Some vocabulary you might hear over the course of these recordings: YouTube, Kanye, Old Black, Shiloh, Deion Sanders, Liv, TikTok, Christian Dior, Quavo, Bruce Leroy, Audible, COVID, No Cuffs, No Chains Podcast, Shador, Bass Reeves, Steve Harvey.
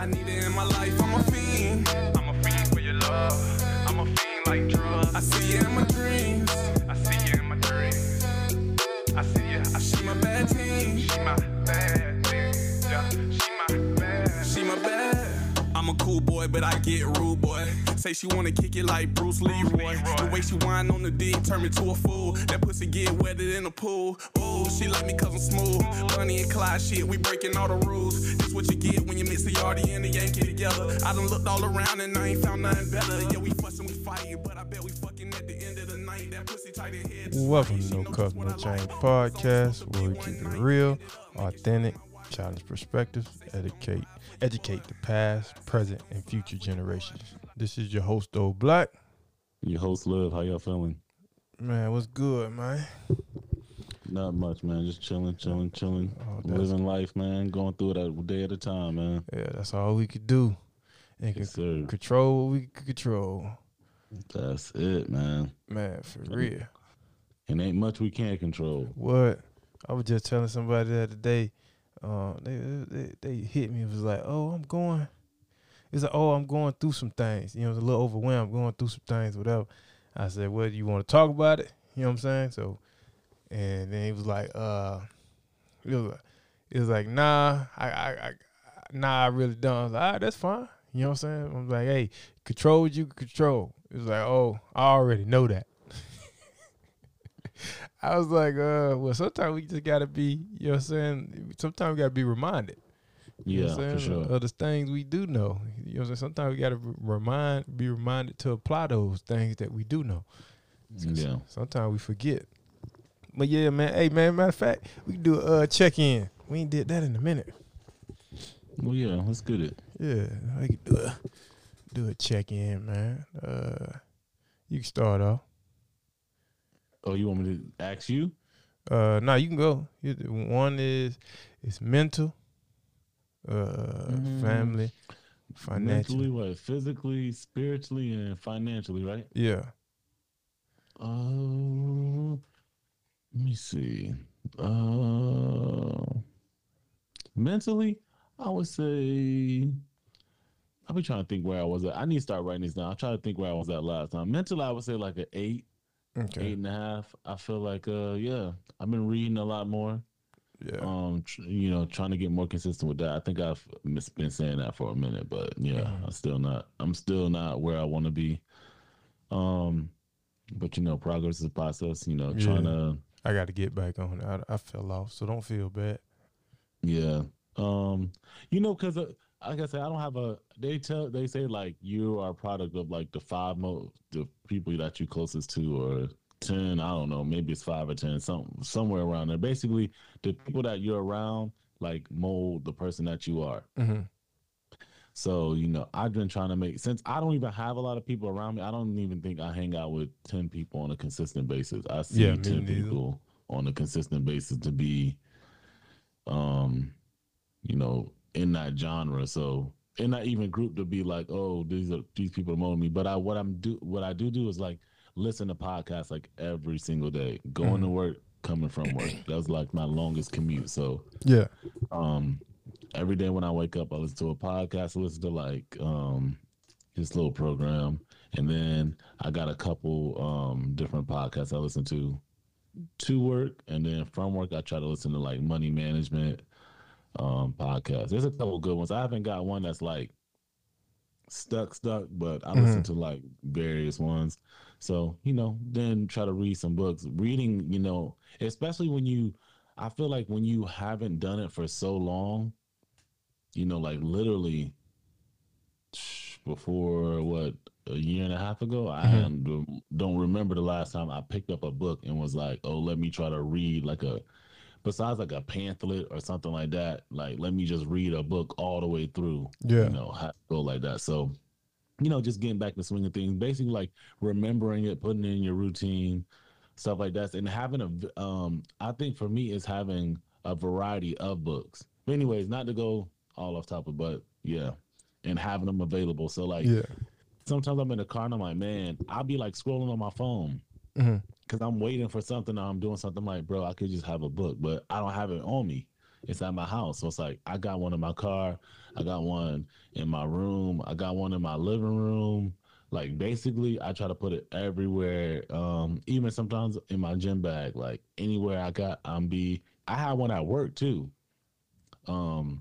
I need it in my life. I'm a fiend. I'm a fiend for your love. I'm a fiend like drugs. I see you in my dreams. I see you in my dreams. I see you. She my bad team. She my bad team. Yeah. She my bad. She my bad. I'm a cool boy, but I get rude, boy. Say she wanna kick it like Bruce Leroy. The way she whine on the dick turned me to a fool. That pussy get wetter than a pool. Ooh, she like me cause I'm smooth. Bunny and Clyde shit, we breaking all the rules. This what you get when you mix the Yardie and the Yankee together. I done looked all around and I ain't found nothing better. Yeah, we fussing, we fighting, but I bet we fucking at the end of the night. That pussy tight in head. Welcome to No Cuffs, No Chains Podcast, where we keep it real, authentic, challenge perspectives, educate the past, present, and future generations. This is your host, Old Black. Your host, Liv. How y'all feeling? Man, what's good, man? Not much, man. Just chilling. Oh, living life, man. Going through it a day at a time, man. Yeah, that's all we could do. And control what we could control. That's it, man. Man, for real. And ain't much we can't control. What? I was just telling somebody the other day, they hit me. It was like, oh, I'm going. It's like, oh, I'm going through some things. You know, it's a little overwhelmed, going through some things, whatever. I said, well, you want to talk about it? You know what I'm saying? So, and then he was like, nah, I really don't. I was like, all right, that's fine. You know what I'm saying? I was like, hey, control what you control. It was like, oh, I already know that. I was like, well, sometimes we just got to be, you know what I'm saying? Sometimes we got to be reminded. You know what I'm saying? For sure. Other things we do know. You know what I'm saying? Sometimes we gotta be reminded to apply those things that we do know. Yeah. Sometimes we forget. But yeah, man. Hey, man. Matter of fact, we can do a check-in. We ain't did that in a minute. Well, yeah. Let's get it. Yeah, I can do a check-in, man. You can start off. Oh, you want me to ask you? No, you can go. One is it's mental. Family, financially, what? Physically, spiritually, and financially, right? Yeah. Let me see. Mentally, I would say I'll be trying to think where I was at. I need to start writing this down. I'm trying to think where I was at last time. Mentally, I would say like an 8, okay. 8.5. I feel like yeah, I've been reading a lot more. Yeah. You know, trying to get more consistent with that. I think I've been saying that for a minute, but yeah, I'm still not where I want to be. But you know, progress is a process. You know, trying to. I got to get back on. I fell off, so don't feel bad. Yeah. You know, because like I said, I don't have a. They say like you are a product of like the 5 most the people that you closest to or. 10, I don't know, maybe it's 5 or 10, somewhere around there. Basically, the people that you're around like mold the person that you are. Mm-hmm. So, you know, I've been trying to make sense. I don't even have a lot of people around me. I don't even think I hang out with 10 people on a consistent basis. I see 10 people on a consistent basis to be, you know, in that genre. So, and not even grouped to be like, oh, these people mold me. But what I do is like. Listen to podcasts like every single day. Going to work, coming from work. That was like my longest commute. So yeah, every day when I wake up, I listen to a podcast. I listen to like this little program, and then I got a couple different podcasts I listen to work, and then from work I try to listen to like money management podcasts. There's a couple good ones. I haven't got one that's like stuck, but I listen to like various ones. So, you know, then try to read some books. Reading, you know, especially I feel like when you haven't done it for so long, you know, like literally before, what, a year and a half ago, I don't remember the last time I picked up a book and was like, oh, let me try to read like besides like a pamphlet or something like that, like let me just read a book all the way through, you know, how to go like that. So. You know, just getting back to swinging things, basically like remembering it, putting it in your routine, stuff like that. And having I think for me is having a variety of books. But anyways, not to go all off topic, but yeah, and having them available. So like, sometimes I'm in the car and I'm like, man, I'll be like scrolling on my phone because I'm waiting for something or I'm doing something. I'm like, bro, I could just have a book, but I don't have it on me. It's at my house. So it's like, I got one in my car. I got one in my room. I got one in my living room. Like, basically, I try to put it everywhere. Even sometimes in my gym bag, like anywhere I got, I had one at work too. You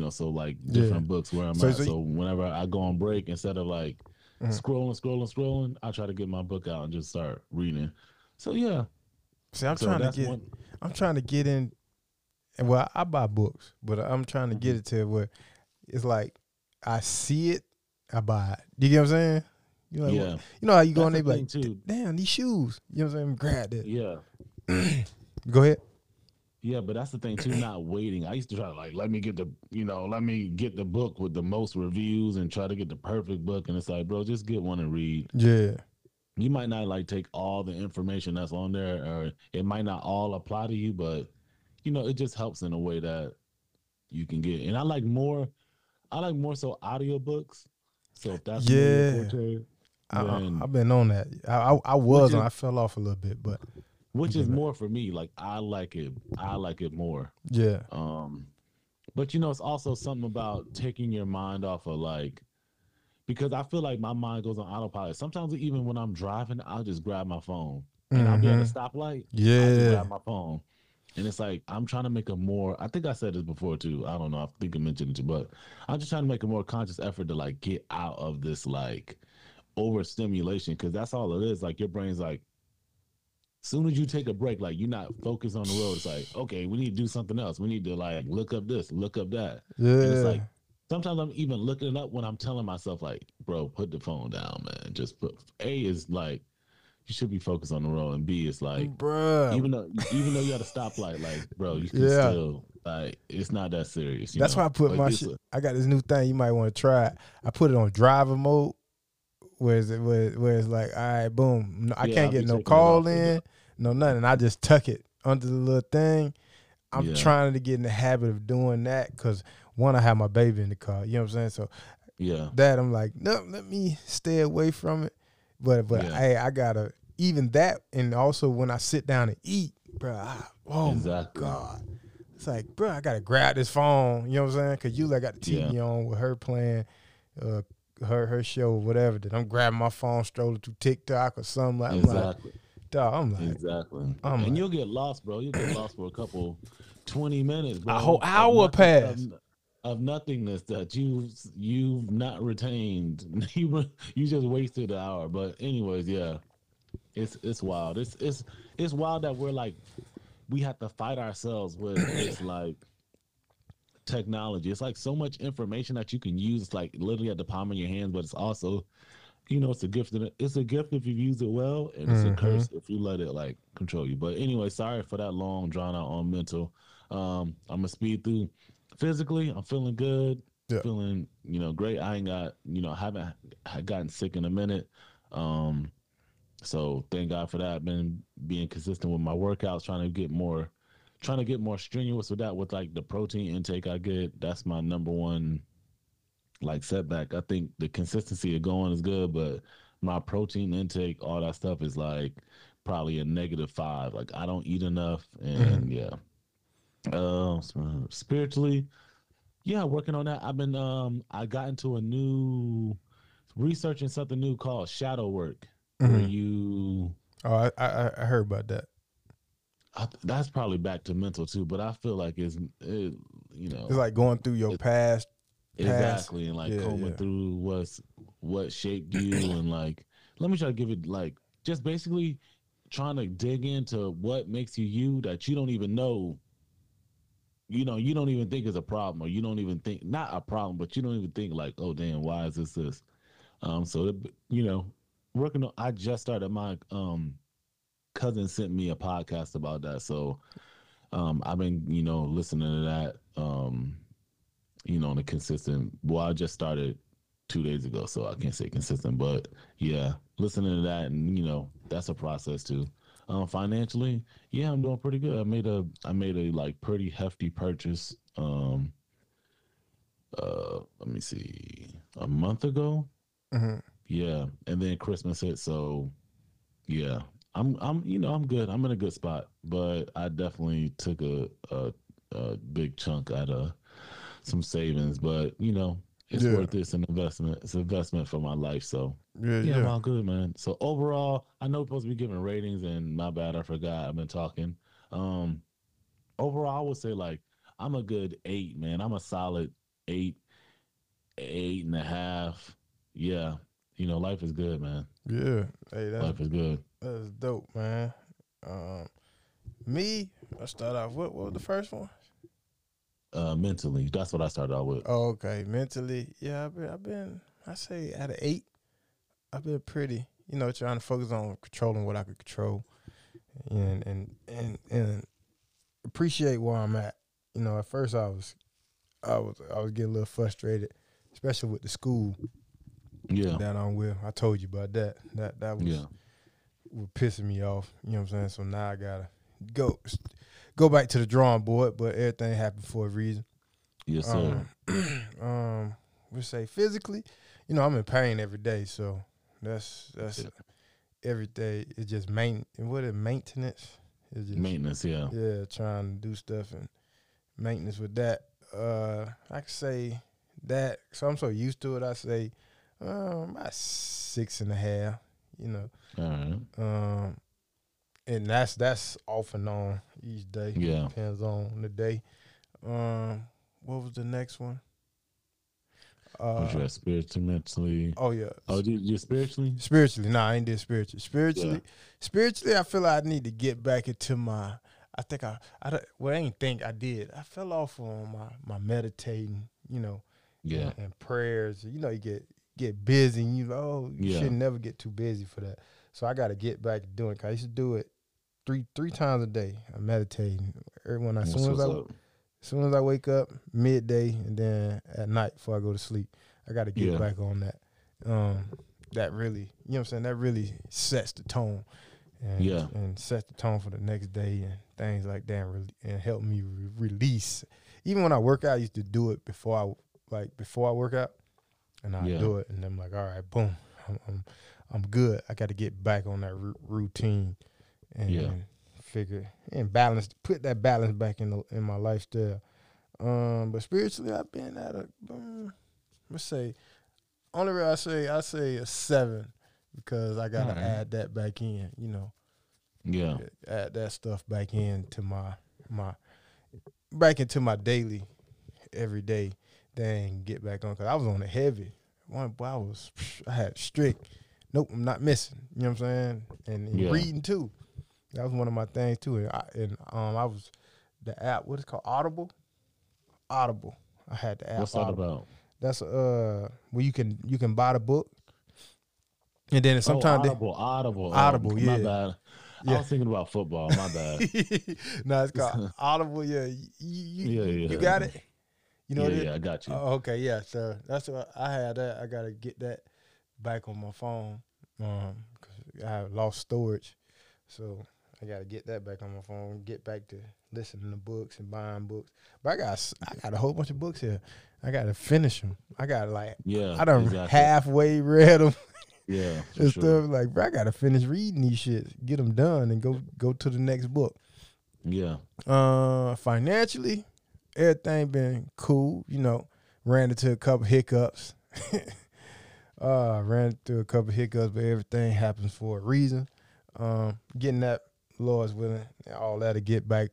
know, so like different books where I'm at. So whenever I go on break, instead of like scrolling, I try to get my book out and just start reading. So yeah. See, I'm trying to get in. Well, I buy books, but I'm trying to get it to where it's like I see it, I buy it. You get what I'm saying? You know, yeah. You know how you go in there like, damn, these shoes. You know what I'm saying? Grab that. Yeah. Go ahead. Yeah, but that's the thing too, not waiting. I used to try to like, let me get the book with the most reviews and try to get the perfect book. And it's like, bro, just get one and read. Yeah. You might not like take all the information that's on there, or it might not all apply to you, but you know, it just helps in a way that you can get. And I like more so audiobooks. So if that's forte, I've been on that. I fell off a little bit, but which is more for me. Like I like it more. Yeah. But you know, it's also something about taking your mind off of like, because I feel like my mind goes on autopilot. Sometimes even when I'm driving, I'll just grab my phone. And I'll be at a stoplight. Yeah. I'll just grab my phone. And it's like, I'm trying to make a more, I think I said this before too. I don't know. I think I mentioned it too, but I'm just trying to make a more conscious effort to like get out of this like overstimulation. Cause that's all it is. Like your brain's like, as soon as you take a break, like you're not focused on the road. It's like, okay, we need to do something else. We need to like look up this, look up that. Yeah. And it's like, sometimes I'm even looking it up when I'm telling myself, like, bro, put the phone down, man. Just put. A is like, you should be focused on the road, and B is like, bro, even though you had a stoplight, like, bro, you can still like, it's not that serious. You That's know? Why I put like, my shit. I got this new thing you might want to try. I put it on driver mode, where it's like, all right, boom, I can't get no call in, no nothing. I just tuck it under the little thing. I'm trying to get in the habit of doing that because. One, I have my baby in the car. You know what I'm saying? So that I'm like, no, let me stay away from it. But hey, I gotta even that, and also when I sit down and eat, bro. My God, it's like, bro, I gotta grab this phone. You know what I'm saying? Cause you like got the TV on with her playing, her show or whatever. That I'm grabbing my phone, strolling through TikTok or something like. I'm like, you'll get lost, bro. You'll get lost for a couple 20 minutes, bro. A whole hour passed. Of nothingness that you've not retained. You just wasted an hour. But anyways, it's wild. It's wild that we're like, we have to fight ourselves with this like technology. It's like so much information that you can use. It's like literally at the palm of your hands, but it's also, you know, it's a gift if you use it well, and it's a curse if you let it like control you. But anyway, sorry for that long drawn out on mental. I'm gonna speed through. Physically, I'm feeling good, feeling, you know, great. I haven't gotten sick in a minute. So thank God for that. Been being consistent with my workouts, trying to get more strenuous with that, with like the protein intake I get. That's my number one like setback. I think the consistency of going is good, but my protein intake, all that stuff is like probably a -5. Like I don't eat enough and spiritually, working on that. I've been I got into researching something new called shadow work. Where you I heard about that. That's probably back to mental too, but I feel like it's you know, it's like going through your past. Exactly, and like combing through what shaped you and like let me try to give it like just basically trying to dig into what makes you that you don't even know. You know, you don't even think it's a problem, or you don't even think, not a problem, but you don't even think like, oh, damn, why is this? So, you know, working on, I just started, my cousin sent me a podcast about that. So I've been, you know, listening to that, you know, on a consistent, well, I just started 2 days ago, so I can't say consistent, but yeah, listening to that, and, you know, that's a process too. Financially, I'm doing pretty good. I made a like pretty hefty purchase. Let me see, a month ago. And then Christmas hit, so I'm good. I'm in a good spot, but I definitely took a a big chunk out of some savings, but you know, it's worth it. It's an investment. It's an investment for my life. So I'm all good, man. So overall, I know we're supposed to be giving ratings, and my bad, I forgot. I've been talking. Overall, I would say like I'm a good 8, man. I'm a solid 8, 8.5. Yeah. You know, life is good, man. Yeah. Hey, life is good. That's dope, man. Me, I start off with, what was the first one? Mentally. That's what I started off with. Oh, okay. Mentally. Yeah, I say out of 8, I've been pretty, you know, trying to focus on controlling what I could control and appreciate where I'm at. You know, at first I was getting a little frustrated, especially with the school. Yeah, that I'm with. I told you about that. That was pissing me off. You know what I'm saying? So now I gotta go back to the drawing board. But everything happened for a reason. Yes, sir. We say physically, you know, I'm in pain every day. So that's every day. It's just maintenance. It's just maintenance. Yeah. Yeah, trying to do stuff and maintenance with that. I could say that. So I'm so used to it. I say. About 6.5, you know. All right. And that's off and on each day. Yeah. Depends on the day. What was the next one? Was spiritually, mentally? Oh yeah. Oh, you spiritually? Spiritually, no, I ain't did spiritually. Spiritually, I feel like I need to get back into my. I did. I fell off on my meditating, you know. Yeah. And prayers, you know, you get busy, and you should never get too busy for that. So I got to get back to doing it. I used to do it three times a day. I'm meditating. As soon as I wake up, midday, and then at night before I go to sleep, I got to get back on that. That really, you know what I'm saying, that really sets the tone. And sets the tone for the next day and things like that and help me release. Even when I work out, I used to do it before I work out. And I do it, and I'm like, all right, boom, I'm good. I got to get back on that routine and figure and balance, put that balance back in my lifestyle. But spiritually, I've been at I say a 7 because I got to add that back in, you know. Yeah, add that stuff back into my daily, every day. Thing get back on because I was on it heavy. I had strict. Nope, I'm not missing. You know what I'm saying? And reading too. That was one of my things too. And I was the app. What is called Audible? Audible. I had the app. What's Audible. That about? That's where you can buy the book. And then sometimes Audible. Yeah. My bad. I was thinking about football. My bad. No, it's called Audible. Yeah. You got it. You know I got you. Oh, okay, yeah. So that's what I had. That I gotta get that back on my phone. 'Cause I lost storage, so I gotta get that back on my phone. Get back to listening to books and buying books. But I got a whole bunch of books here. I gotta finish them. I got I done halfway read them. Yeah, and stuff like bro, I gotta finish reading these shits, get them done, and go to the next book. Yeah. Financially. Everything been cool, you know. Ran into a couple hiccups. But everything happens for a reason. Getting that, Lord's willing, all that to get back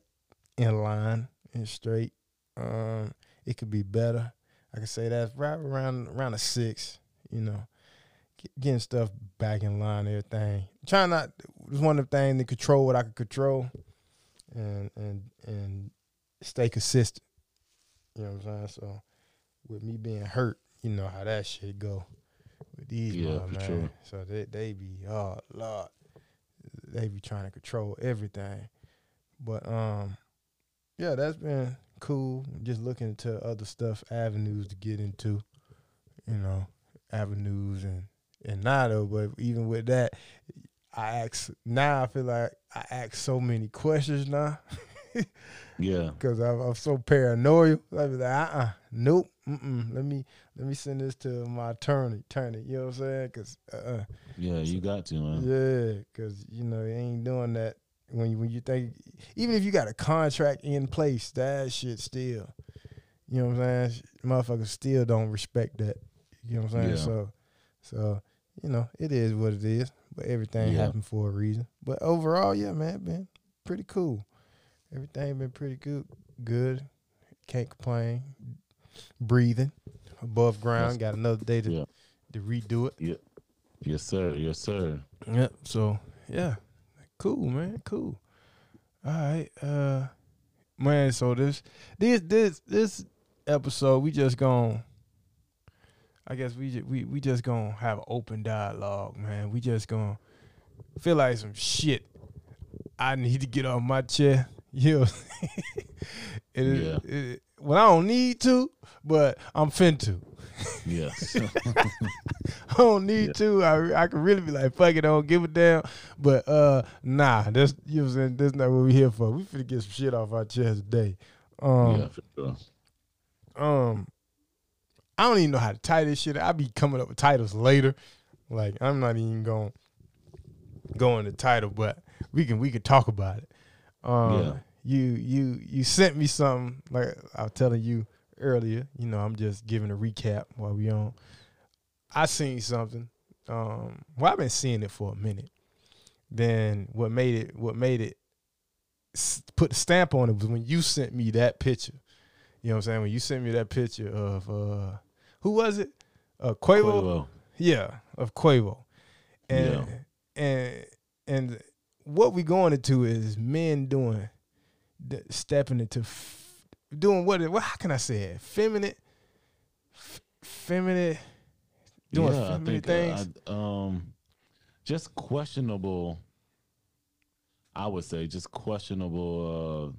in line and straight. It could be better. I can say that's right around a 6, you know. Getting stuff back in line, everything. Trying not, it was one of the things to control what I could control, and stay consistent. You know what I'm saying? So, with me being hurt, you know how that shit go. With these, man. Sure. So they be, oh Lord, they be trying to control everything. But that's been cool. Just looking into other stuff, avenues to get into, you know, and now though. But even with that, I feel like I ask so many questions now. Yeah, because I'm so paranoid. I be like, nope, let me send this to my attorney. You know what I'm saying? Cause you got to, man. Yeah, because you know you ain't doing that When you think, even if you got a contract in place, that shit still, you know what I'm saying? Motherfuckers still don't respect that. You know what I'm saying? Yeah. So you know, it is what it is. But everything happened for a reason. But overall, yeah, man, been pretty cool. Everything been pretty good. Good. Can't complain. Breathing. Above ground. Got another day to redo it. Yep. Yes, sir. Yes, sir. Yep. So, yeah. Cool, man. Cool. All right. Man, so this episode, we just gonna, I guess we just gonna have an open dialogue, man. We just gonna feel like some shit I need to get off my chair. Yeah. Well, I don't need to, but I'm fin to. Yes. I don't need to. I can really be like, fuck it, I don't give a damn. But nah, that's, you know what I'm saying, that's not what we're here for. We finna get some shit off our chest today. For sure. I don't even know how to tie this shit. I be coming up with titles later. Like, I'm not even gonna go in the title, but we can talk about it. You sent me something, like I was telling you earlier. You know, I'm just giving a recap while we on. I seen something. Well, I've been seeing it for a minute. Then what made it put a stamp on it was when you sent me that picture. You know what I'm saying? When you sent me that picture of who was it? Quavo. Yeah, of Quavo. And what we going into is men doing, stepping into doing what? How can I say it? Feminine. Doing feminine things. Just questionable. I would say just questionable.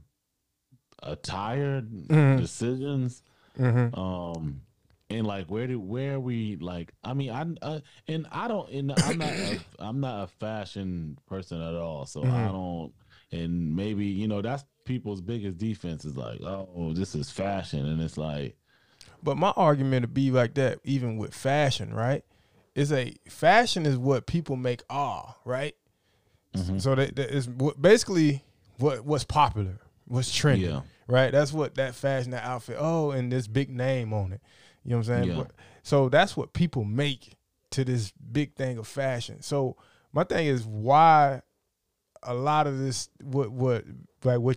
Attire decisions, and like where are we, like, I mean, I'm not a fashion person at all, so I don't, and maybe, you know, that's people's biggest defense is like, oh, this is fashion, and it's like, but my argument would be like that even with fashion, right? It's fashion is what people make all, right? So that is basically what's popular. What's trending, right? That's what that fashion, that outfit, oh, and this big name on it. You know what I'm saying? Yeah. So that's what people make to this big thing of fashion. So my thing is why a lot of this, what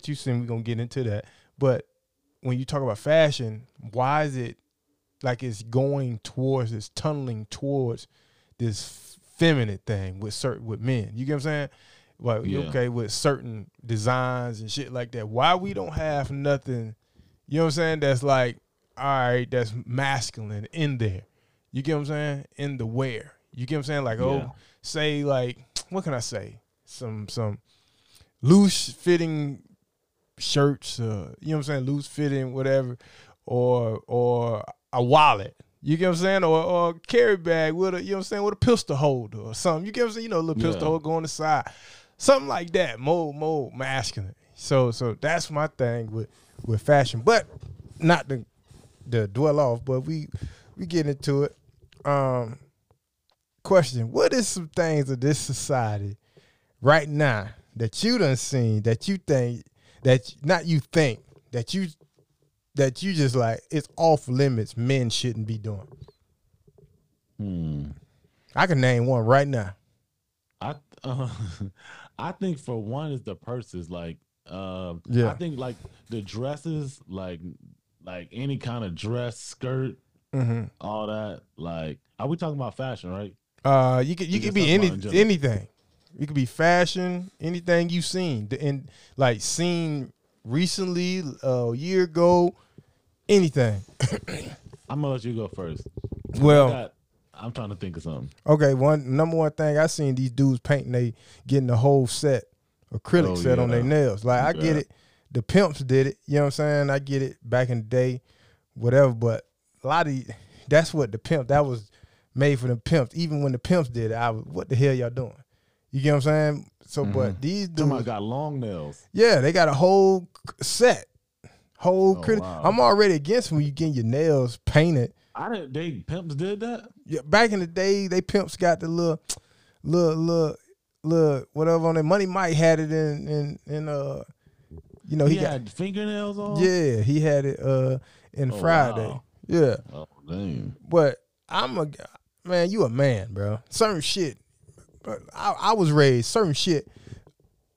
you said, we're going to get into that. But when you talk about fashion, why is it like it's going towards, it's tunneling towards this feminine thing with men? You get what I'm saying? Like, okay, with certain designs and shit like that. Why we don't have nothing, you know what I'm saying, that's like, all right, that's masculine in there. You get what I'm saying? In the wear. You get what I'm saying? Like, say, like, what can I say? Some loose-fitting shirts, you know what I'm saying, loose-fitting, whatever, or a wallet. You get what I'm saying? Or a carry bag with a, you know what I'm saying, with a pistol holder or something. You get what I'm saying? You know, a little pistol holder going on the side. Something like that, more masculine. So that's my thing with fashion, but not the dwell off. But we get into it. Question: what is some things of this society right now that you done seen that you think that not you think that you just like it's off limits? Men shouldn't be doing. I can name one right now. I think for one is the purses, like I think like the dresses, like any kind of dress, skirt, all that. Like, are we talking about fashion, right? You could be anything. You could be fashion, anything you've seen, and like seen recently, a year ago, anything. I'm gonna let you go first. Well, I'm trying to think of something. Okay, number one thing I seen these dudes painting, they getting the whole set, acrylic set on their nails. Like, I get it. The pimps did it. You know what I'm saying? I get it back in the day, whatever. But a lot of these, that's what that was made for the pimps. Even when the pimps did it, I was, what the hell y'all doing? You get what I'm saying? So, but these dudes. Somebody got long nails. Yeah, they got a whole set. Wow. I'm already against when you getting your nails painted. Pimps did that? Yeah, back in the day, they pimps got the little look, whatever on it. Money Mike had it in you know, he got fingernails on. Yeah, he had it in Friday. Wow. Yeah. Oh damn. But man, you a man, bro. Certain shit. But I was raised certain shit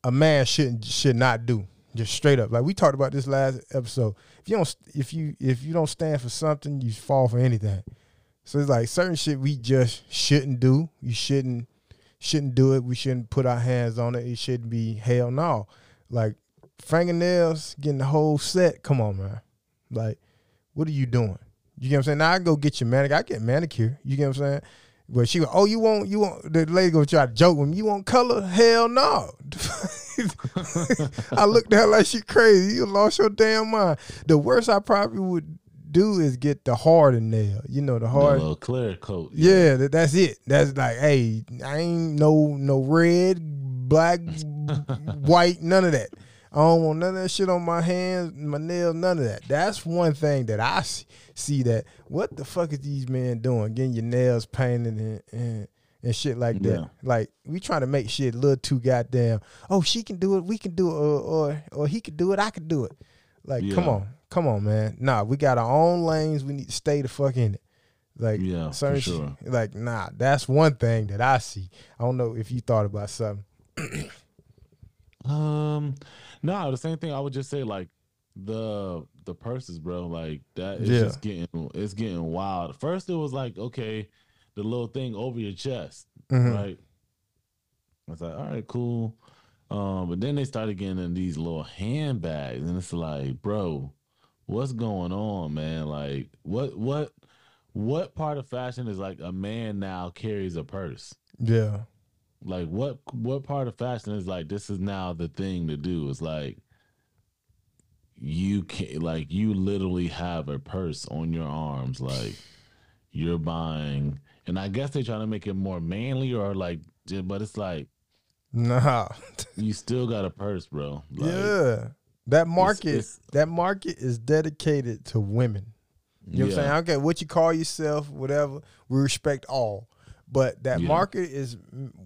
a man should not do. Just straight up. Like we talked about this last episode. If you don't stand for something, you fall for anything. So it's like certain shit we just shouldn't do. You shouldn't do it. We shouldn't put our hands on it. It shouldn't be hell no. Like fingernails, getting the whole set. Come on, man. Like, what are you doing? You get what I'm saying? Now I go get your manicure. I get manicure. You get what I'm saying? But she go, oh, you want the lady gonna try to joke with me. You want color? Hell no. I looked at her like she crazy. You lost your damn mind. The worst I probably would do is get the hardened nail. You know, the hard little clear coat. Yeah, that's it. That's like, hey, I ain't no red, black, white, none of that. I don't want none of that shit on my hands, my nails, none of that. That's one thing that I see that, what the fuck is these men doing? Getting your nails painted and shit like that. Yeah. Like, we trying to make shit a little too goddamn, oh, she can do it, we can do it, or he can do it, I can do it. Like, yeah. Come on, man. Nah, we got our own lanes. We need to stay the fuck in it. Like, yeah, for sure. Shit, like, nah, that's one thing that I see. I don't know if you thought about something. No, the same thing. I would just say like the purses, bro. Like that is just getting wild. First it was like, okay, the little thing over your chest, mm-hmm. right? I was like, all right, cool. But then they started getting in these little handbags, and it's like, bro, what's going on, man? Like, what part of fashion is like a man now carries a purse? Yeah. Like what part of fashion is like this is now the thing to do? It's like you can like you literally have a purse on your arms, like you're buying, and I guess they're trying to make it more manly or like, but it's like nah, you still got a purse, bro. Like, yeah, that market is dedicated to women. You know what I'm saying? I don't care what you call yourself, whatever. We respect all. But that market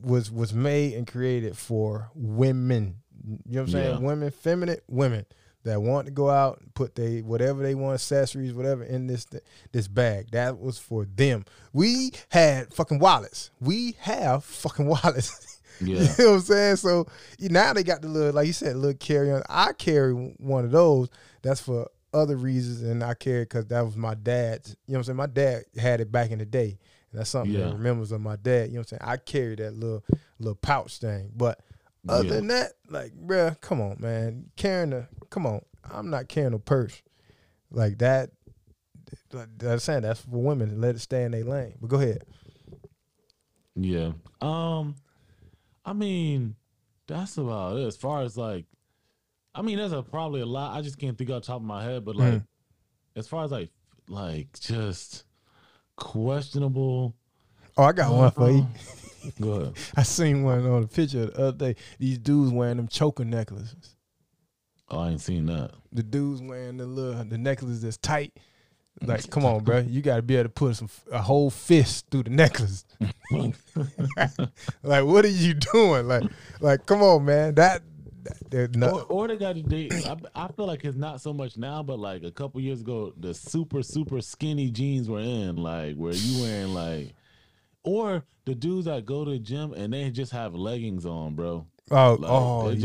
was made and created for women. You know what I'm saying? Women, feminine women that want to go out and put they whatever they want, accessories, whatever, in this bag. That was for them. We had fucking wallets. We have fucking wallets. Yeah. You know what I'm saying? So now they got the little, like you said, little carry on. I carry one of those. That's for other reasons, and I carry it because that was my dad's. You know what I'm saying? My dad had it back in the day. That's something that remembers of my dad. You know what I'm saying? I carry that little pouch thing. But other than that, like, bruh, come on, man. I'm not carrying a purse. Like that, I'm saying that's for women. Let it stay in their lane. But go ahead. Yeah. I mean, that's about it. As far as like, I mean, there's probably a lot. I just can't think off the top of my head. But like, as far as like just questionable. Oh, I got one for you. Go ahead. I seen one on the picture the other day. These dudes wearing them choker necklaces. Oh, I ain't seen that. The dudes wearing the necklace that's tight. Like, come on, bro. You got to be able to put a whole fist through the necklace. Like, what are you doing? Like, come on, man. Or they got I feel like it's not so much now, but like a couple years ago, the super, super skinny jeans were in, like where you wearing like, or the dudes that go to the gym and they just have leggings on, bro. Oh, like,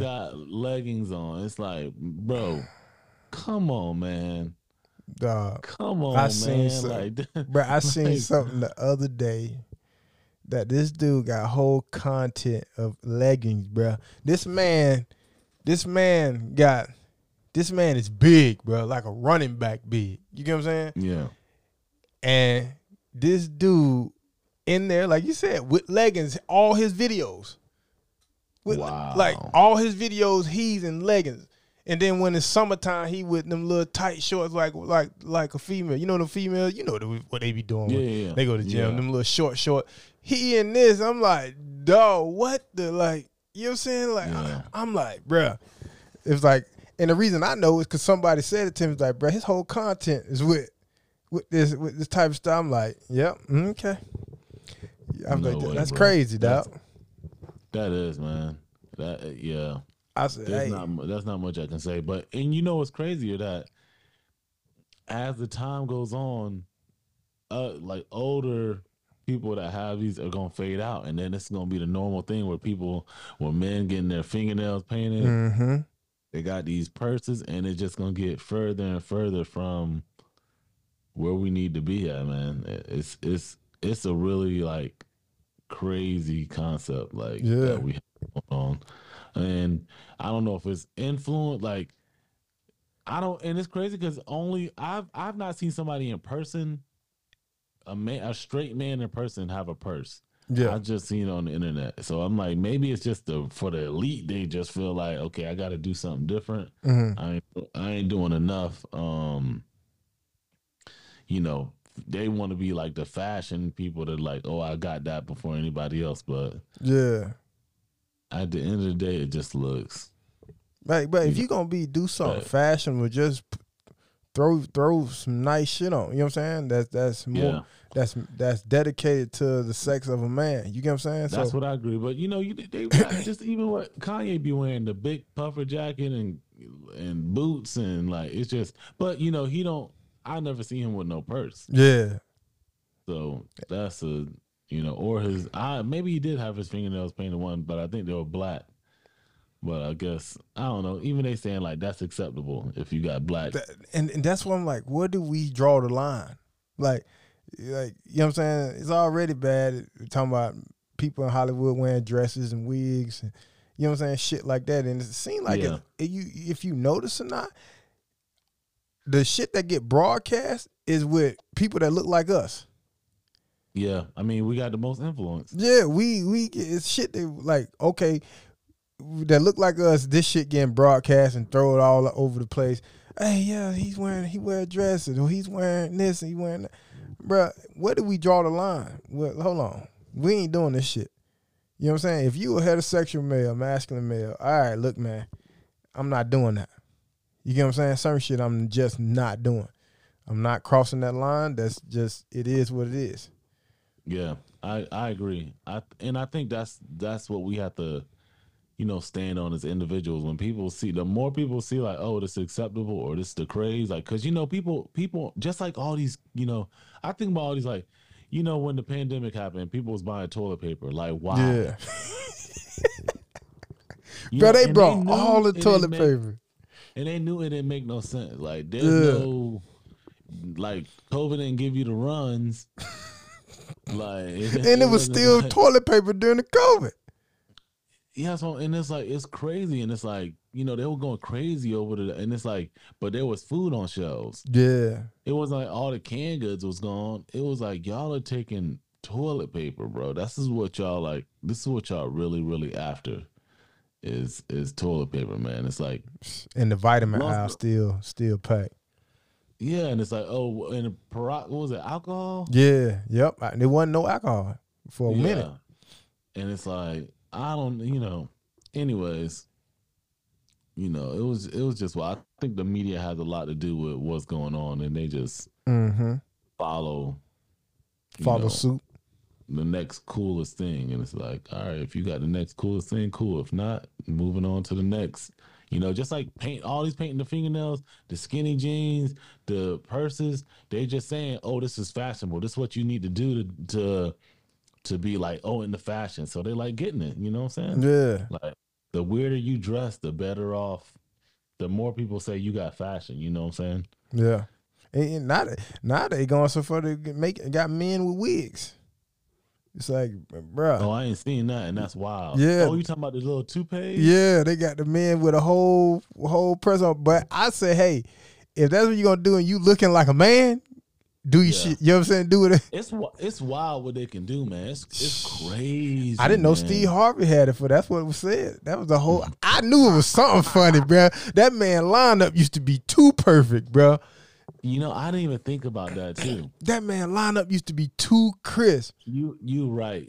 got leggings on. It's like, bro, come on, man. Dog, come on, I seen something the other day. That this dude got whole content of leggings, bro. This man is big, bro, like a running back big. You get what I'm saying? Yeah. And this dude in there, like you said, with leggings, all his videos. Wow. Like all his videos, he's in leggings. And then when it's summertime, he with them little tight shorts, like a female. You know the females, you know what they be doing. Yeah. They go to the gym, them little short. He in this, I'm like, dog, what the, like, you know what I'm saying? Like, I'm like, bruh. It's like, and the reason I know is because somebody said it to me, it's like, bruh, his whole content is with this type of stuff. I'm like, yep, okay. I'm no like, way, that's bro. Crazy, dog. That is, man. That yeah. I said, hey. That's not much I can say. But and you know what's crazier that as the time goes on, like older people that have these are gonna fade out, and then it's gonna be the normal thing where people, where men getting their fingernails painted. Mm-hmm. They got these purses, and it's just gonna get further and further from where we need to be at, man. It's a really like crazy concept, like yeah. that we have on. And I don't know if it's influence, like I don't. And it's crazy because only I've not seen somebody in person, a straight man in person have a purse. Yeah, I just seen it on the internet. So I'm like, maybe it's just for the elite. They just feel like, okay, I got to do something different. Mm-hmm. I ain't doing enough. You know, they want to be like the fashion people that like, oh, I got that before anybody else. But yeah, at the end of the day, it just looks. Like, but if you're gonna do something fashionable, just throw some nice shit on. You know what I'm saying? That's more. Yeah. That's dedicated to the sex of a man. You get what I'm saying? That's what I agree. But you know, they just even what Kanye be wearing, the big puffer jacket and boots and like it's just. But you know, he don't. I never see him with no purse. Yeah. So that's a or his. Maybe he did have his fingernails painted one, but I think they were black. But I guess I don't know. Even they saying like that's acceptable if you got black. And that's what I'm like. Where do we draw the line? Like, you know what I'm saying? It's already bad. We're talking about people in Hollywood wearing dresses and wigs and, you know what I'm saying? Shit like that. And it seems like if you notice or not, the shit that get broadcast is with people that look like us. Yeah. I mean, we got the most influence. Yeah. We get it's shit that like, okay, that look like us, this shit getting broadcast and throw it all over the place. Hey, yeah, he wear dresses or he's wearing this and he wearing that. Bruh, where do we draw the line? Well, hold on. We ain't doing this shit. You know what I'm saying? If you a heterosexual male, masculine male, all right, look, man, I'm not doing that. You get what I'm saying? Some shit I'm just not doing. I'm not crossing that line. That's just, it is what it is. Yeah, I agree. I think that's what we have to, stand on as individuals. When people see, the more people see like, oh, this is acceptable or this is the craze, like, cause people just like all these, I think about all these, like, when the pandemic happened, people was buying toilet paper. Like, why? Yeah. Bro, they brought all the toilet paper. And they knew it didn't make no sense. Like, there's no, like, COVID didn't give you the runs. Like, and it was still like, toilet paper during the COVID. Yeah, so and it's like it's crazy, and it's like they were going crazy over the, and it's like, but there was food on shelves. Yeah, it wasn't like all the canned goods was gone. It was like y'all are taking toilet paper, bro. This is what y'all really, really after is toilet paper, man. It's like, and the vitamin aisle still packed. Yeah, and it's like what was it, alcohol? Yeah, yep. There wasn't no alcohol for a minute, and it's like. I don't, anyways, it was just what I think the media has a lot to do with what's going on, and they just follow suit. The next coolest thing. And it's like, all right, if you got the next coolest thing, cool. If not, moving on to the next, just like painting the fingernails, the skinny jeans, the purses, they just saying, oh, this is fashionable. This is what you need to do to be like, oh, in the fashion. So they like getting it, you know what I'm saying? Yeah. Like, the weirder you dress, the better off, the more people say you got fashion, you know what I'm saying? Yeah. And now they going so far to got men with wigs. It's like, bruh. Oh, I ain't seen that, and that's wild. Yeah. Oh, you talking about the little toupees? Yeah, they got the men with a whole press on. But I say, hey, if that's what you're going to do and you looking like a man, do your shit, you know what I'm saying? Do it. It's wild what they can do, man. It's crazy. I didn't know Steve Harvey had it for. That's what it was said. That was the whole. I knew it was something funny, bro. That man lineup used to be too perfect, bro. I didn't even think about that too. That man lineup used to be too crisp. You right.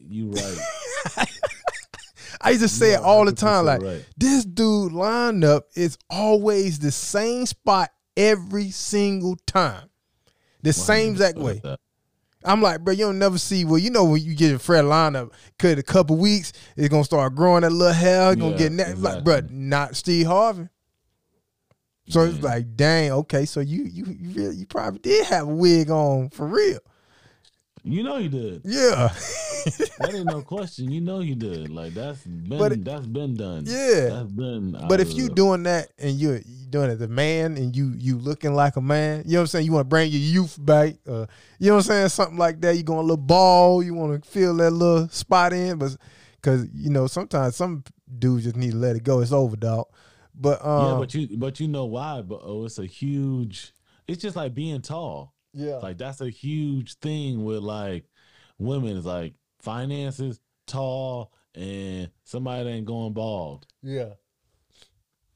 I used to say it all the time, like right. This dude lineup is always the same spot every single time. The same exact way. I'm like, bro, you don't never see. Well, you know when you get a fresh lineup, cut a couple weeks, it's gonna start growing that little hair. It's gonna get exactly. Like, bro, not Steve Harvey. So it's like, dang, okay, so you probably did have a wig on for real. You know you did. Yeah. That ain't no question. You know you did. Like that's been done. Yeah. That's been. But if you doing that and you doing it as a man and you looking like a man, you know what I'm saying? You want to bring your youth back. You know what I'm saying? Something like that. You going a little bald. You want to fill that little spot in, but because you know sometimes some dudes just need to let it go. It's over, dog. But but you know why? But it's a huge. It's just like being tall. Yeah, like that's a huge thing with like women. It's like finances, tall, and somebody that ain't going bald. Yeah,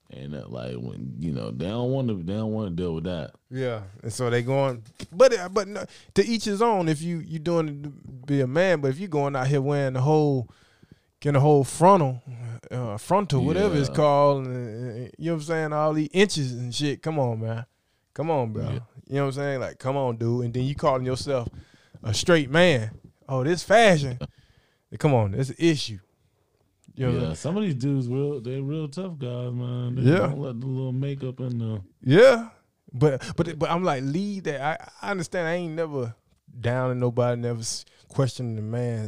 and like when you know they don't want to deal with that. Yeah, and so they going, but no, to each his own. If you doing it to be a man, but if you going out here wearing the whole. Getting a whole frontal, whatever it's called. And, you know what I'm saying? All these inches and shit. Come on, man. Come on, bro. Yeah. You know what I'm saying? Like, come on, dude. And then you calling yourself a straight man. Oh, this fashion. Come on, it's an issue. You know what I mean? Some of these dudes, they're real tough guys, man. They don't let the little makeup in there. Yeah. But I'm like, leave that. I understand. I ain't never down to nobody, never questioning the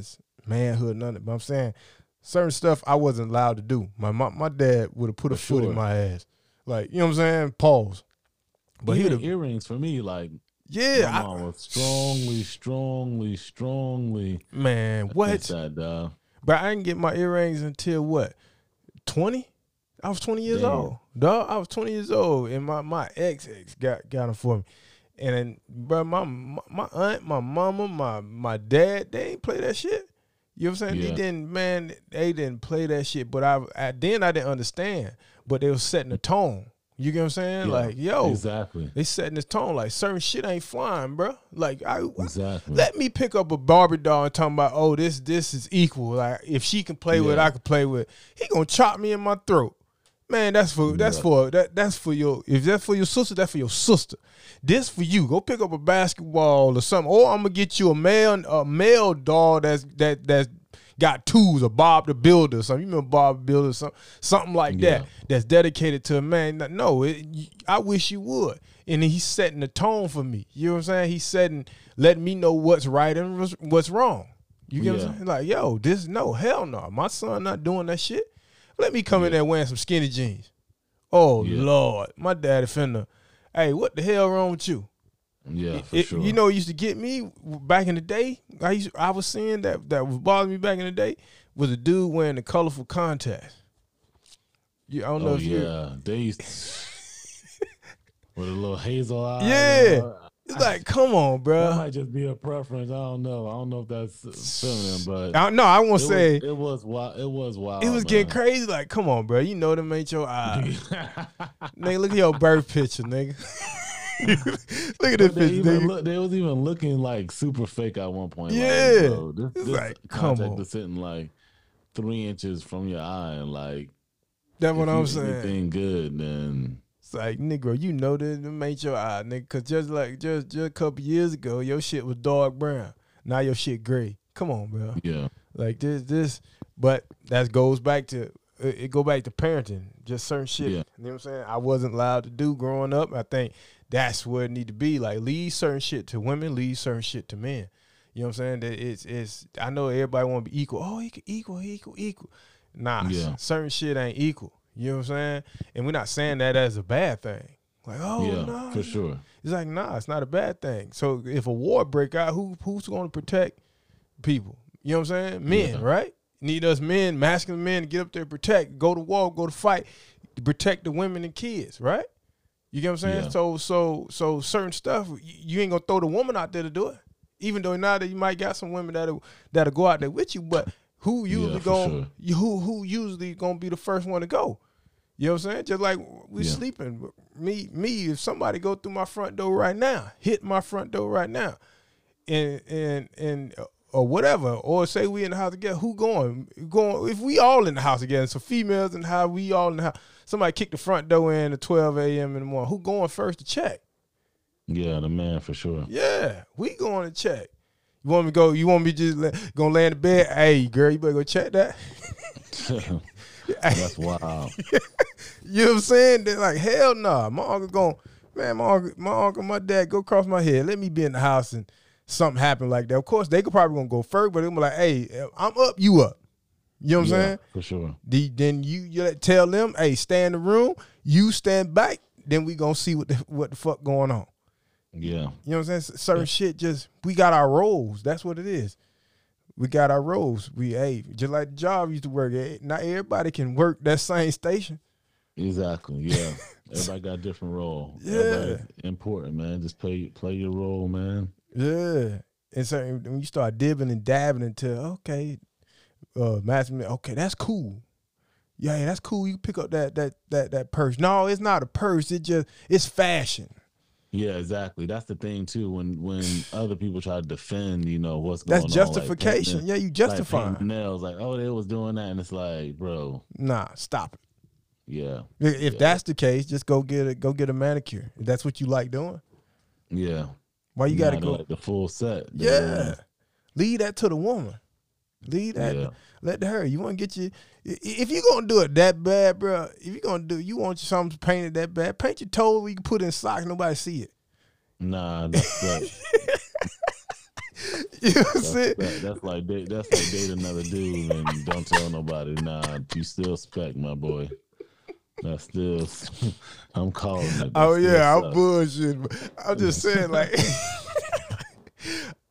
manhood, nothing. But I'm saying certain stuff I wasn't allowed to do. My dad would have put a foot in my ass. Like, you know what I'm saying? Pause. But even earrings for me, like, yeah, my mom was strongly. Man, what? But I didn't get my earrings until what? 20? I was 20 years old. Dog, I was 20 years old, and my ex got them for me. And then, bro, my aunt, my mama, my dad, they ain't play that shit. You know what I'm saying? Yeah. They didn't play that shit. But I didn't understand. But they was setting the tone. You get what I'm saying? Yeah, like, yo, exactly. They setting this tone. Like, certain shit ain't flying, bro. Like, let me pick up a Barbie doll and talking about, oh, this is equal. Like, if she can play with, I can play with. He gonna chop me in my throat. Man, that's for your sister. This for you. Go pick up a basketball or something. Or I'm gonna get you a male doll that's got tools, or Bob the Builder or something. You remember Bob the Builder or something like that. That's dedicated to a man. No, I wish you would. And then he's setting the tone for me. You know what I'm saying? He's letting me know what's right and what's wrong. You get what I'm saying? Like, yo, hell no. My son not doing that shit. Let me come in there wearing some skinny jeans. Oh, Lord. My dad offender. Hey, what the hell wrong with you? Yeah, for sure. You know, it used to get me back in the day. I was seeing that was bothering me back in the day was a dude wearing the colorful contacts. I don't know if you... Yeah, they used to... with a little hazel eye. Yeah. It's like, come on, bro. That might just be a preference. I don't know. I don't know if that's feminine, but I won't say it was wild. It was getting crazy. Like, come on, bro. You know them ain't your eyes. Nigga, look at your birth picture, nigga. Look at this picture. They was even looking like super fake at one point. Yeah, like, bro, this like, come on. Is sitting like 3 inches from your eye, and like that's what I'm saying. Anything good, then. It's like, nigga, you know that it ain't your eye, nigga. Cause just a couple years ago, your shit was dark brown. Now your shit gray. Come on, bro. Yeah. Like this, but that goes back to parenting. Just certain shit. Yeah. You know what I'm saying? I wasn't allowed to do growing up. I think that's where it need to be. Like, leave certain shit to women, leave certain shit to men. You know what I'm saying? That it's I know everybody want to be equal. Oh, equal. Nah, certain shit ain't equal. You know what I'm saying? And we're not saying that as a bad thing. Like, no. For sure. It's like, nah, it's not a bad thing. So if a war break out, who's going to protect people? You know what I'm saying? Men, right? Need us men, masculine men, to get up there and protect, go to war, go to fight, to protect the women and kids, right? You get what I'm saying? Yeah. So certain stuff, you ain't going to throw the woman out there to do it. Even though now that you might got some women that'll go out there with you, but who usually going to be the first one to go? You know what I'm saying? Just like we sleeping. Me, if somebody go through my front door right now, hit my front door right now, and or whatever, or say we in the house together, who going? If we all in the house together, so females in the house, we all in the house. Somebody kick the front door in at 12 a.m. in the morning. Who going first to check? Yeah, the man for sure. Yeah, we going to check. You want me to go? You want me just gonna lay in the bed? Hey, girl, you better go check that. That's wild. You know what I'm saying? They're like, hell nah. My uncle gonna, man, my uncle, my dad go cross my head. Let me be in the house and something happen like that. Of course, they could probably gonna go first, but they're gonna be like, hey, I'm up, you up. You know what I'm saying? For sure. Then you tell them, hey, stay in the room. You stand back. Then we gonna see what the fuck going on. Yeah. You know what I'm saying? Certain shit just, we got our roles. That's what it is. We got our roles. We, hey, just like the job used to work at, not everybody can work that same station. Exactly, yeah. Everybody got a different role. Yeah. Everybody's important, man. Just play your role, man. Yeah. And so when you start dibbing and dabbing into, okay, okay, that's cool. Yeah, that's cool. You pick up that purse. No, it's not a purse. It's fashion. Yeah, exactly. That's the thing too. When other people try to defend, you know what's going on. That's justification. Like, yeah, you justifying. Like nails, like, oh, they was doing that, and it's like, bro, nah, stop it. Yeah. If that's the case, just go get a manicure. If that's what you like doing. Yeah. Why you gotta go like the full set? Yeah. Leave that to the woman. Leave that. Yeah. Let her. You want to get your. If you're gonna do it that bad, bro. If you're gonna do, you want something painted that bad. Paint your toes where you can put in socks. Nobody see it. Nah, that's that. You know what I'm saying? That's like date another dude and don't tell nobody. Nah, you still spec, my boy. That's still. I'm calling it. Oh yeah, I'm bullshitting. I'm just saying, like.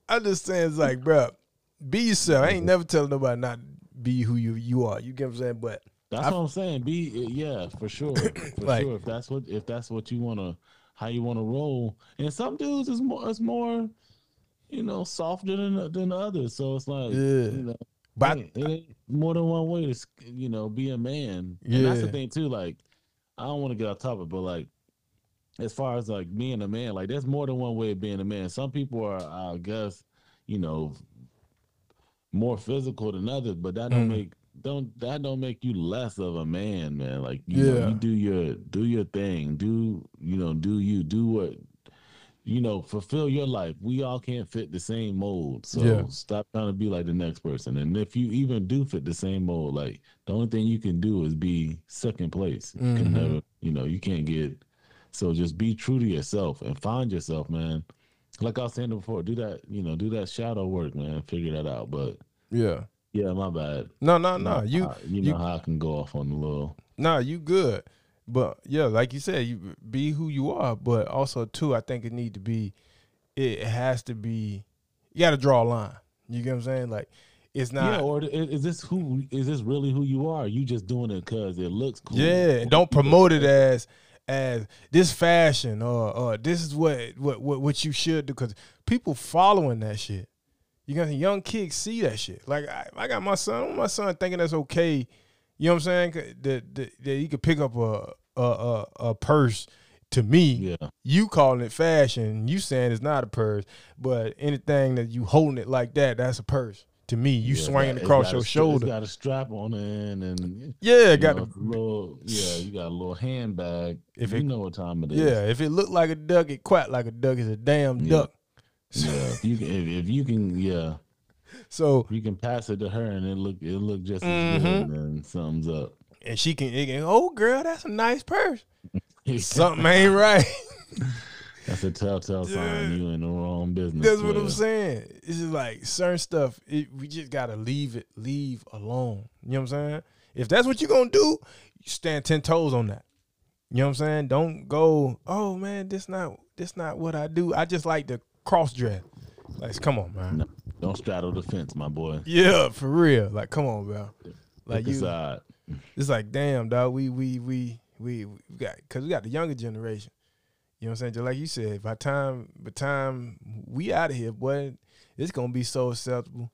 I'm just saying, it's like, bro. Be yourself. I ain't never telling nobody not be who you are. You get what I'm saying? But that's what I'm saying. Be for sure. For like, sure. If that's what you wanna, how you wanna roll. And some dudes is more, you know, softer than others. So it's like, you know, but it ain't more than one way to, you know, be a man. Yeah. And that's the thing too. Like, I don't want to get off topic, but like, as far as like being a man, like there's more than one way of being a man. Some people are, I guess, you know, more physical than others, but that don't make you less of a man. Like you know, you do your thing, do what you know, fulfill your life. We all can't fit the same mold, so stop trying to be like the next person. And if you even do fit the same mold, like the only thing you can do is be second place. You can never, you know, you can't get. So just be true to yourself and find yourself, man. Like I was saying before, do that shadow work, man. Figure that out. But yeah, my bad. No. You know how I can go off on the little. Nah, you good. But yeah, like you said, you be who you are. But also too, I think it has to be. You got to draw a line. You get what I'm saying? Like it's not. Yeah. Or is this really who you are? You just doing it because it looks cool. Yeah. And don't promote it as this fashion or this is what you should do, because people following that shit. You got young kids see that shit. Like I got my son thinking that's okay. You know what I'm saying? That he could pick up a purse. To me, you calling it fashion, you saying it's not a purse, but anything that you holding it like that's a purse. To me, you swinging across your shoulder. It's got a strap on it, and you got a little handbag. If you know what time it is. Yeah, if it look like a duck, it quack like a duck. It's a damn duck. Yeah, if you can. So you can pass it to her, and it look just as good, and sums up. And she can. Oh, girl, that's a nice purse. Something ain't right. That's a telltale sign you in the wrong business. That's what I'm saying. It's just like certain stuff, we just got to leave alone. You know what I'm saying? If that's what you're going to do, you stand 10 toes on that. You know what I'm saying? Don't go, oh, man, this not what I do. I just like to cross-dress. Like, come on, man. No, don't straddle the fence, my boy. Yeah, for real. Like, come on, bro. Like you, it's like, damn, dog, we got, because we got the younger generation. You know what I'm saying? Just like you said, by time we out of here, boy, it's gonna be so acceptable.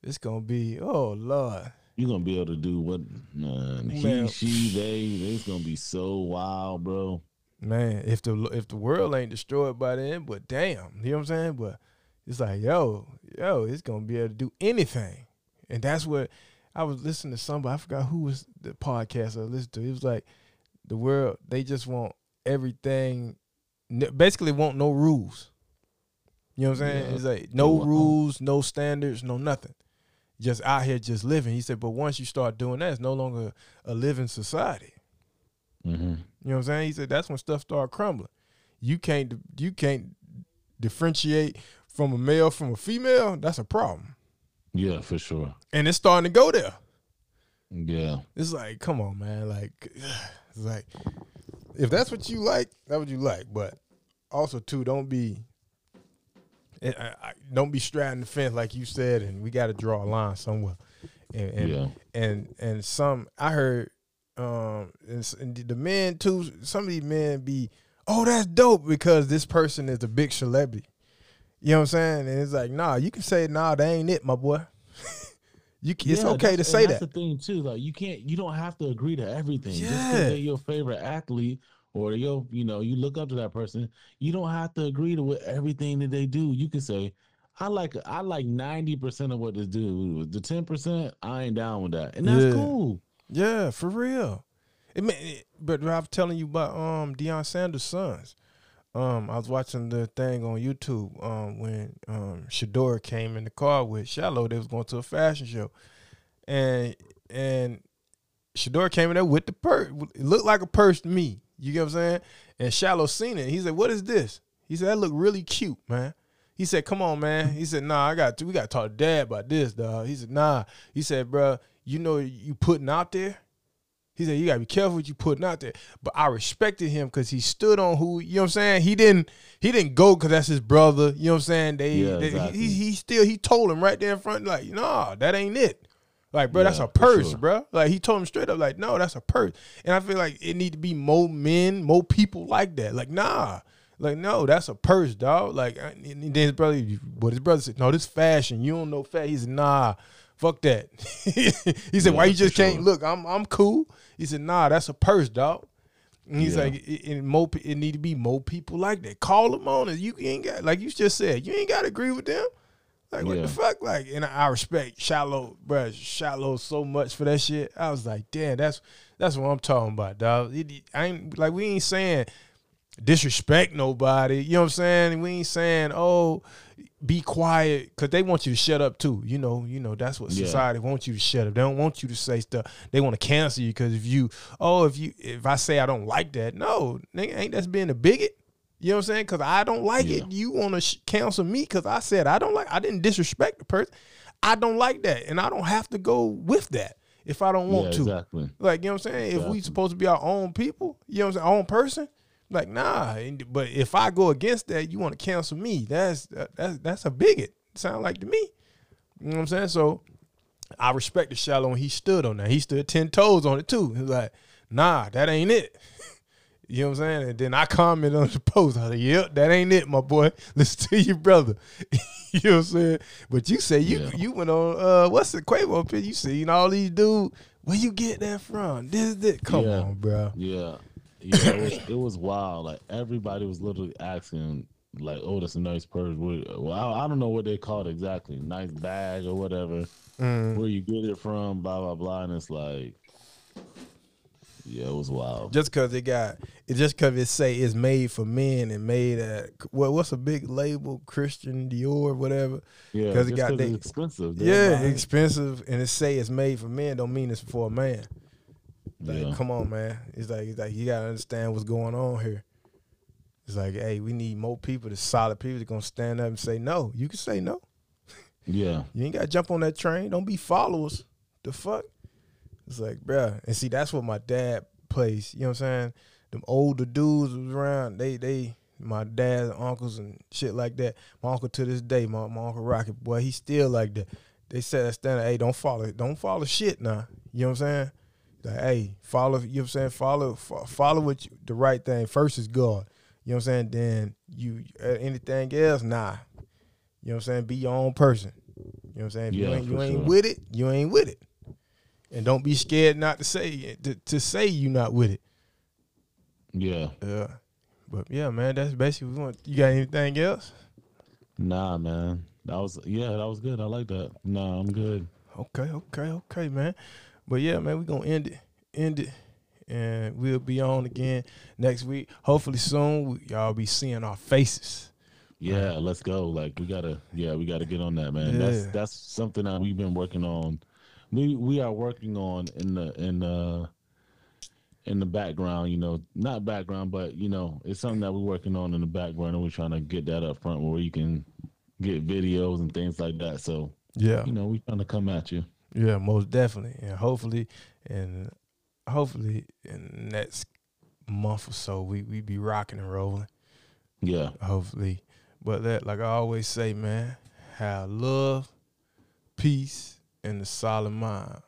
It's gonna be, oh Lord, you're gonna be able to do what, man, she, they. It's gonna be so wild, bro. Man, if the world ain't destroyed by then, but damn, you know what I'm saying? But it's like, yo, it's gonna be able to do anything, and that's what I was listening to somebody. I forgot who was the podcast I listened to. It was like the world, they just want everything. Basically, won't no rules. You know what I'm saying? Yeah. It's like no rules, no standards, no nothing. Just out here just living. He said, but once you start doing that, it's no longer a living society. Mm-hmm. You know what I'm saying? He said, that's when stuff start crumbling. You can't differentiate from a male from a female. That's a problem. Yeah, for sure. And it's starting to go there. Yeah. It's like, come on, man. Like, it's like, if that's what you like, that's what you like. But also, too, don't be straddling the fence like you said, and we got to draw a line somewhere. And some, I heard, and the men too. Some of these men be, oh, that's dope because this person is a big celebrity. You know what I'm saying? And it's like, nah, you can say, nah, that ain't it, my boy. It's okay to say that. That's the thing too. Like you don't have to agree to everything. Yeah. Just because they're your favorite athlete. Or you look up to that person. You don't have to agree to with everything that they do. You can say, I like 90% of what this dude was. The 10%, I ain't down with that, and that's cool. Yeah, for real. But I'm telling you about Deion Sanders' sons. I was watching the thing on YouTube when Shador came in the car with Shiloh. They was going to a fashion show, and Shador came in there with the purse. It looked like a purse to me. You get what I'm saying? And Shiloh seen it. He said, what is this? He said, that look really cute, man. He said, come on, man. He said, nah, we got to talk to Dad about this, dog. He said, nah. He said, bro, you know you putting out there? He said, you got to be careful what you putting out there. But I respected him because he stood on who, you know what I'm saying? He didn't go because that's his brother. You know what I'm saying? Exactly. He told him right there in front, like, nah, that ain't it. Like, bro, that's a purse, sure. Bro. Like, he told him straight up, like, no, that's a purse. And I feel like it need to be more men, more people like that. Like, nah. Like, no, that's a purse, dog. Like, and then his brother said, no, this fashion. You don't know fashion. He said, nah, fuck that. He said, why you just can't look? I'm cool. He said, nah, that's a purse, dog. And he's like, it need to be more people like that. Call them on it. You ain't got, like you just said, you ain't got to agree with them. Like, what the fuck? Like, and I respect Shiloh so much for that shit. I was like, damn, that's what I'm talking about, dog. We ain't saying disrespect nobody. You know what I'm saying? We ain't saying, oh, be quiet. Because they want you to shut up, too. You know, that's what society wants you to shut up. They don't want you to say stuff. They want to cancel you because if I say I don't like that, no, nigga, ain't that being a bigot? You know what I'm saying? Because I don't like it. You want to cancel me because I said I don't like. I didn't disrespect the person. I don't like that, and I don't have to go with that if I don't want to. Exactly. Like, you know what I'm saying? Exactly. If we supposed to be our own people, you know what I'm saying? Our own person, like, nah. But if I go against that, you want to cancel me. That's a bigot. Sound like to me. You know what I'm saying? So I respect the Shiloh, and he stood on that. He stood 10 toes on it too. He was like, nah, that ain't it. You know what I'm saying? And then I comment on the post. I was like, yep, that ain't it, my boy. Listen to your brother. You know what I'm saying? But you say you went on, what's the Quavo pit? You seen all these dudes. Where you get that from? This. Come on, bro. Yeah. Yeah, it was wild. Like, everybody was literally asking, like, oh, that's a nice purse. Well, I don't know what they called it exactly. Nice bag or whatever. Where you get it from, blah, blah, blah. And it's like... Yeah, it was wild. Just because it say it's made for men and made at what's a big label, Christian Dior, whatever. Yeah, because it's expensive. Yeah, expensive, and it say it's made for men don't mean it's for a man. Like, come on, man. It's like you gotta understand what's going on here. It's like, hey, we need more people, the solid people that gonna stand up and say no. You can say no. Yeah, you ain't gotta jump on that train. Don't be followers. The fuck. It's like, bruh. And see, that's what my dad plays. You know what I'm saying? Them older dudes was around. They my dad's uncles and shit like that. My uncle to this day, my Uncle Rocket, boy, he still like that. They said that standard, hey, don't follow shit now. You know what I'm saying? Like, hey, follow, you know what I'm saying? Follow what the right thing. First is God. You know what I'm saying? Then you anything else, nah. You know what I'm saying? Be your own person. You know what I'm saying? If you ain't with it, you ain't with it. And don't be scared not to say it, to say you not with it. Yeah. But yeah, man, that's basically what we want. You got anything else? Nah, man. That was good. I like that. Nah, I'm good. Okay, man. But yeah, man, we're gonna end it. And we'll be on again next week. Hopefully soon y'all be seeing our faces. Yeah, let's go. Like we gotta get on that, man. Yeah. That's something that we've been working on. We are working on in the background, not background, but it's something that we're working on in the background, and we're trying to get that up front where you can get videos and things like that. So yeah, we're trying to come at you. Yeah, most definitely, and hopefully in the next month or so, we be rocking and rolling. Yeah, hopefully. But that, like I always say, man, have love, peace, and a solid mind.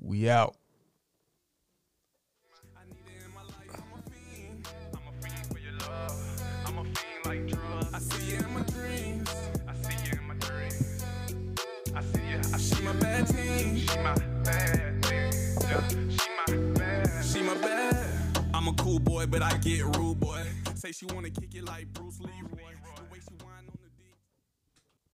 We out. I need it in my life. I'm a fiend for your love. I'm a fiend like drugs. I see you in my dreams. I see my bad team. She my bad team. Yeah, she my bad. I'm a cool boy, but I get rude, boy. Say she wanna kick it like Bruce Lee, boy.